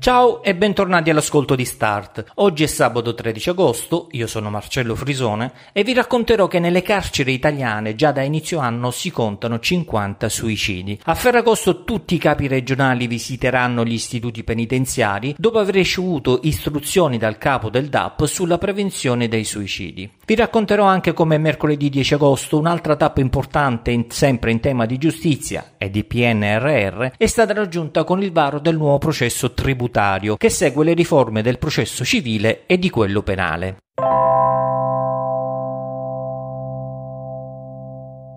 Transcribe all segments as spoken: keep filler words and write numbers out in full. Ciao e bentornati all'ascolto di Start. Oggi è sabato tredici agosto, io sono Marcello Frisone e vi racconterò che nelle carceri italiane già da inizio anno si contano cinquanta suicidi. A Ferragosto tutti i capi regionali visiteranno gli istituti penitenziari dopo aver ricevuto istruzioni dal capo del D A P sulla prevenzione dei suicidi. Vi racconterò anche come mercoledì dieci agosto un'altra tappa importante in, sempre in tema di giustizia e di P N R R è stata raggiunta con il varo del nuovo processo tributario che segue le riforme del processo civile e di quello penale.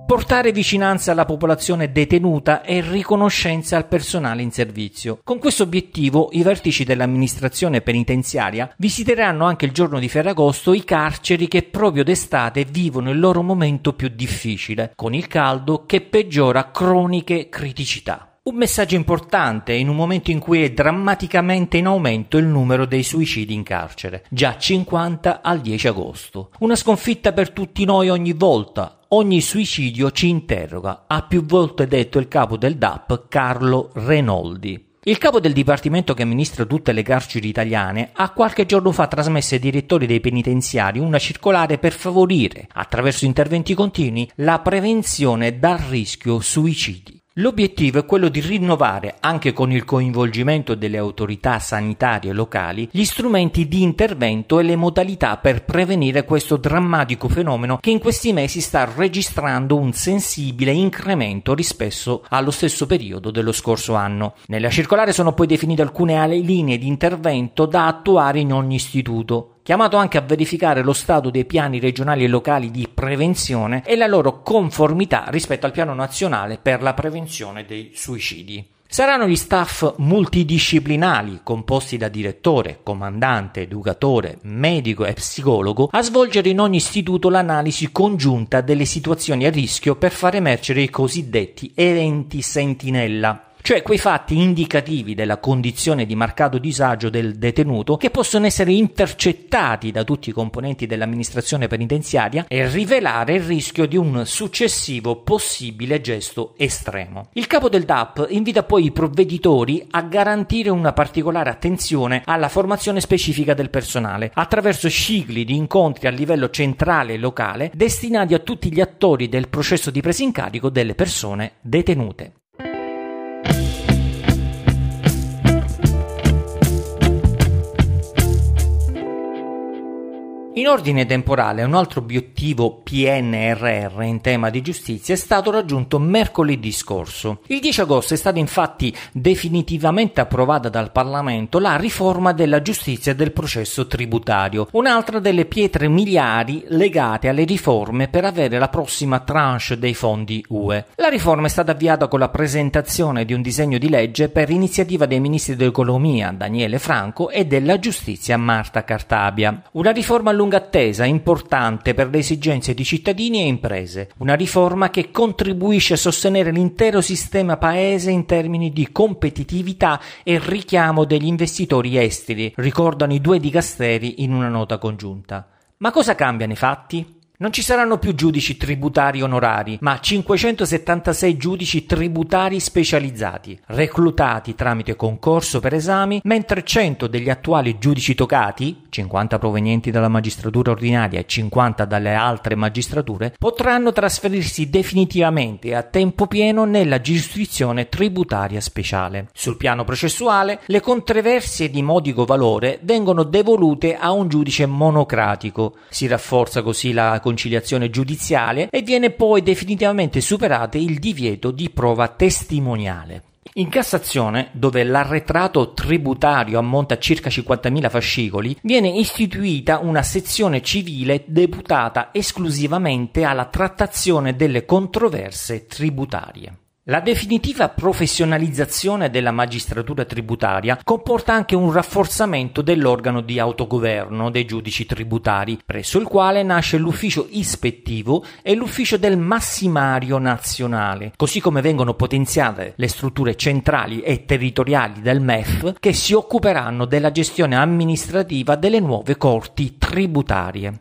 Portare vicinanza alla popolazione detenuta e riconoscenza al personale in servizio. Con questo obiettivo i vertici dell'amministrazione penitenziaria visiteranno anche il giorno di Ferragosto i carceri che proprio d'estate vivono il loro momento più difficile, con il caldo che peggiora croniche criticità. Un messaggio importante in un momento in cui è drammaticamente in aumento il numero dei suicidi in carcere, già cinquanta al dieci agosto. Una sconfitta per tutti noi ogni volta. Ogni suicidio ci interroga, ha più volte detto il capo del D A P, Carlo Renoldi. Il capo del dipartimento che amministra tutte le carceri italiane ha qualche giorno fa trasmesso ai direttori dei penitenziari una circolare per favorire, attraverso interventi continui, la prevenzione dal rischio suicidi. L'obiettivo è quello di rinnovare, anche con il coinvolgimento delle autorità sanitarie locali, gli strumenti di intervento e le modalità per prevenire questo drammatico fenomeno che in questi mesi sta registrando un sensibile incremento rispetto allo stesso periodo dello scorso anno. Nella circolare sono poi definite alcune linee di intervento da attuare in ogni istituto, chiamato anche a verificare lo stato dei piani regionali e locali di prevenzione e la loro conformità rispetto al piano nazionale per la prevenzione dei suicidi. Saranno gli staff multidisciplinari, composti da direttore, comandante, educatore, medico e psicologo, a svolgere in ogni istituto l'analisi congiunta delle situazioni a rischio per far emergere i cosiddetti eventi sentinella, cioè quei fatti indicativi della condizione di marcato disagio del detenuto che possono essere intercettati da tutti i componenti dell'amministrazione penitenziaria e rivelare il rischio di un successivo possibile gesto estremo. Il capo del D A P invita poi i provveditori a garantire una particolare attenzione alla formazione specifica del personale attraverso cicli di incontri a livello centrale e locale destinati a tutti gli attori del processo di presa in carico delle persone detenute. In ordine temporale, un altro obiettivo P N R R in tema di giustizia è stato raggiunto mercoledì scorso. Il dieci agosto è stata infatti definitivamente approvata dal Parlamento la riforma della giustizia e del processo tributario, un'altra delle pietre miliari legate alle riforme per avere la prossima tranche dei fondi U E. La riforma è stata avviata con la presentazione di un disegno di legge per iniziativa dei ministri dell'economia Daniele Franco e della giustizia Marta Cartabia. Una riforma lunga attesa, importante per le esigenze di cittadini e imprese, una riforma che contribuisce a sostenere l'intero sistema paese in termini di competitività e richiamo degli investitori esteri, ricordano i due dicasteri in una nota congiunta. Ma cosa cambia nei fatti? Non ci saranno più giudici tributari onorari, ma cinquecentosettantasei giudici tributari specializzati, reclutati tramite concorso per esami, mentre cento degli attuali giudici togati, cinquanta provenienti dalla magistratura ordinaria e cinquanta dalle altre magistrature, potranno trasferirsi definitivamente e a tempo pieno nella giurisdizione tributaria speciale. Sul piano processuale, le controversie di modico valore vengono devolute a un giudice monocratico. Si rafforza così la conciliazione giudiziale e viene poi definitivamente superato il divieto di prova testimoniale. In Cassazione, dove l'arretrato tributario ammonta a circa cinquantamila fascicoli, viene istituita una sezione civile deputata esclusivamente alla trattazione delle controversie tributarie. La definitiva professionalizzazione della magistratura tributaria comporta anche un rafforzamento dell'organo di autogoverno dei giudici tributari, presso il quale nasce l'ufficio ispettivo e l'ufficio del massimario nazionale, così come vengono potenziate le strutture centrali e territoriali del M E F che si occuperanno della gestione amministrativa delle nuove corti tributarie.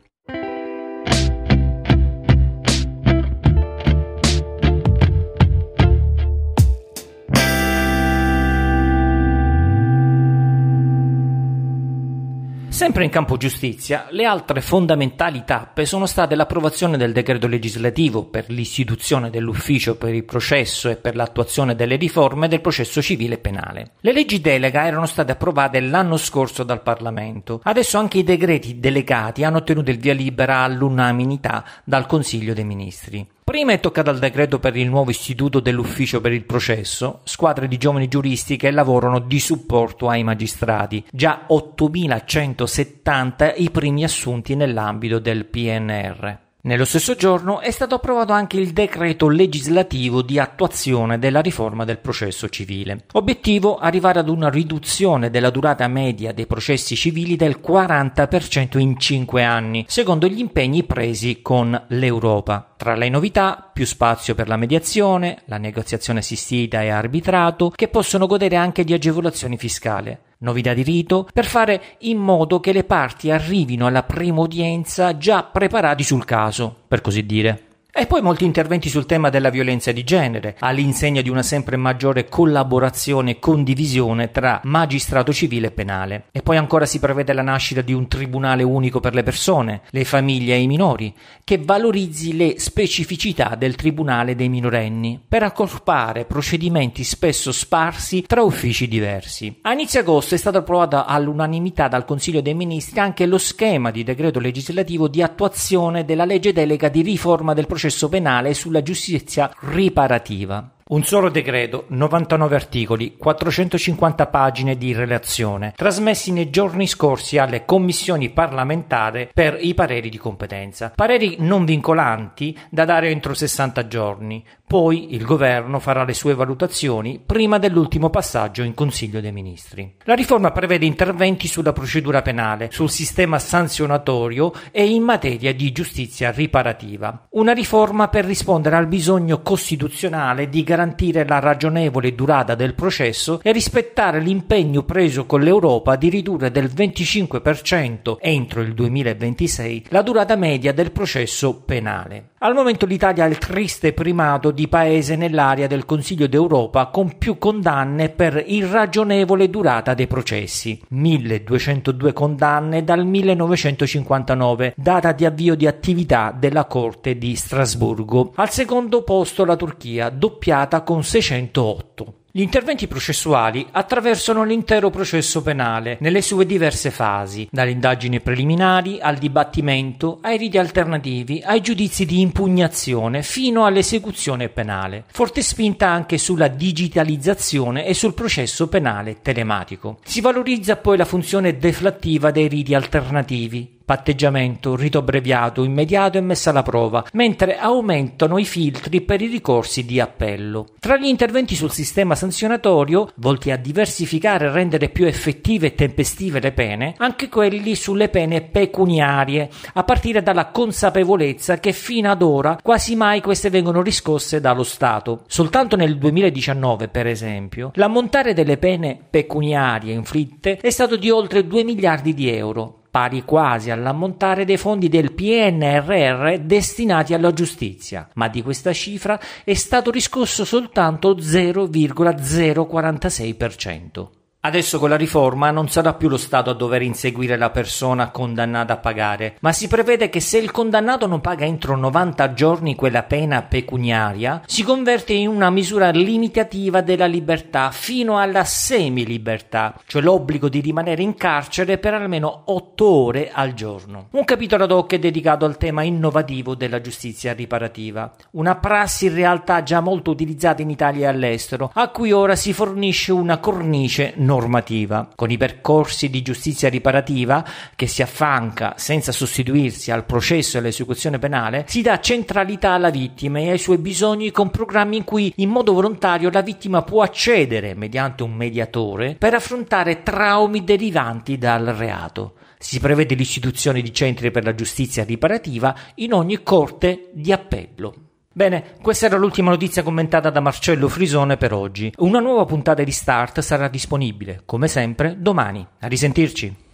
Sempre in campo giustizia, le altre fondamentali tappe sono state l'approvazione del decreto legislativo per l'istituzione dell'ufficio per il processo e per l'attuazione delle riforme del processo civile e penale. Le leggi delega erano state approvate l'anno scorso dal Parlamento. Adesso anche i decreti delegati hanno ottenuto il via libera all'unanimità dal Consiglio dei Ministri. Prima è toccata al decreto per il nuovo istituto dell'ufficio per il processo, squadre di giovani giuristi che lavorano di supporto ai magistrati, già ottomilacentosettanta i primi assunti nell'ambito del P N R R. Nello stesso giorno è stato approvato anche il decreto legislativo di attuazione della riforma del processo civile. Obiettivo: arrivare ad una riduzione della durata media dei processi civili del quaranta per cento in cinque anni, secondo gli impegni presi con l'Europa. Tra le novità, più spazio per la mediazione, la negoziazione assistita e arbitrato, che possono godere anche di agevolazioni fiscali. Novità di rito, per fare in modo che le parti arrivino alla prima udienza già preparati sul caso, per così dire. E poi molti interventi sul tema della violenza di genere, all'insegna di una sempre maggiore collaborazione e condivisione tra magistrato civile e penale. E poi ancora si prevede la nascita di un tribunale unico per le persone, le famiglie e i minori, che valorizzi le specificità del tribunale dei minorenni, per accorpare procedimenti spesso sparsi tra uffici diversi. A inizio agosto è stato approvato all'unanimità dal Consiglio dei Ministri anche lo schema di decreto legislativo di attuazione della legge delega di riforma del processo processo penale e sulla giustizia riparativa. Un solo decreto, novantanove articoli, quattrocentocinquanta pagine di relazione, trasmessi nei giorni scorsi alle commissioni parlamentari per i pareri di competenza. Pareri non vincolanti da dare entro sessanta giorni. Poi il governo farà le sue valutazioni prima dell'ultimo passaggio in Consiglio dei Ministri. La riforma prevede interventi sulla procedura penale, sul sistema sanzionatorio e in materia di giustizia riparativa. Una riforma per rispondere al bisogno costituzionale di garantire garantire la ragionevole durata del processo e rispettare l'impegno preso con l'Europa di ridurre del venticinque per cento entro il duemilaventisei la durata media del processo penale. Al momento l'Italia ha il triste primato di paese nell'area del Consiglio d'Europa con più condanne per irragionevole durata dei processi, milleduecentodue condanne dal millenovecentocinquantanove, data di avvio di attività della Corte di Strasburgo. Al secondo posto la Turchia, doppiata con seicentootto. Gli interventi processuali attraversano l'intero processo penale nelle sue diverse fasi, dalle indagini preliminari al dibattimento, ai riti alternativi, ai giudizi di impugnazione fino all'esecuzione penale. Forte spinta anche sulla digitalizzazione e sul processo penale telematico. Si valorizza poi la funzione deflattiva dei riti alternativi. Patteggiamento, rito abbreviato, immediato e messa alla prova, mentre aumentano i filtri per i ricorsi di appello. Tra gli interventi sul sistema sanzionatorio, volti a diversificare e rendere più effettive e tempestive le pene, anche quelli sulle pene pecuniarie, a partire dalla consapevolezza che fino ad ora quasi mai queste vengono riscosse dallo Stato. Soltanto nel duemiladiciannove, per esempio, l'ammontare delle pene pecuniarie inflitte è stato di oltre due miliardi di euro. Pari quasi all'ammontare dei fondi del P N R R destinati alla giustizia, ma di questa cifra è stato riscosso soltanto zero virgola zero quarantasei per cento. Adesso con la riforma non sarà più lo Stato a dover inseguire la persona condannata a pagare, ma si prevede che se il condannato non paga entro novanta giorni quella pena pecuniaria, si converte in una misura limitativa della libertà fino alla semilibertà, cioè l'obbligo di rimanere in carcere per almeno otto ore al giorno. Un capitolo ad hoc è dedicato al tema innovativo della giustizia riparativa, una prassi in realtà già molto utilizzata in Italia e all'estero, a cui ora si fornisce una cornice normale. normativa, con i percorsi di giustizia riparativa che si affianca senza sostituirsi al processo e all'esecuzione penale, si dà centralità alla vittima e ai suoi bisogni con programmi in cui in modo volontario la vittima può accedere mediante un mediatore per affrontare traumi derivanti dal reato. Si prevede l'istituzione di centri per la giustizia riparativa in ogni corte di appello. Bene, questa era l'ultima notizia commentata da Marcello Frisone per oggi. Una nuova puntata di Start sarà disponibile, come sempre, domani. A risentirci!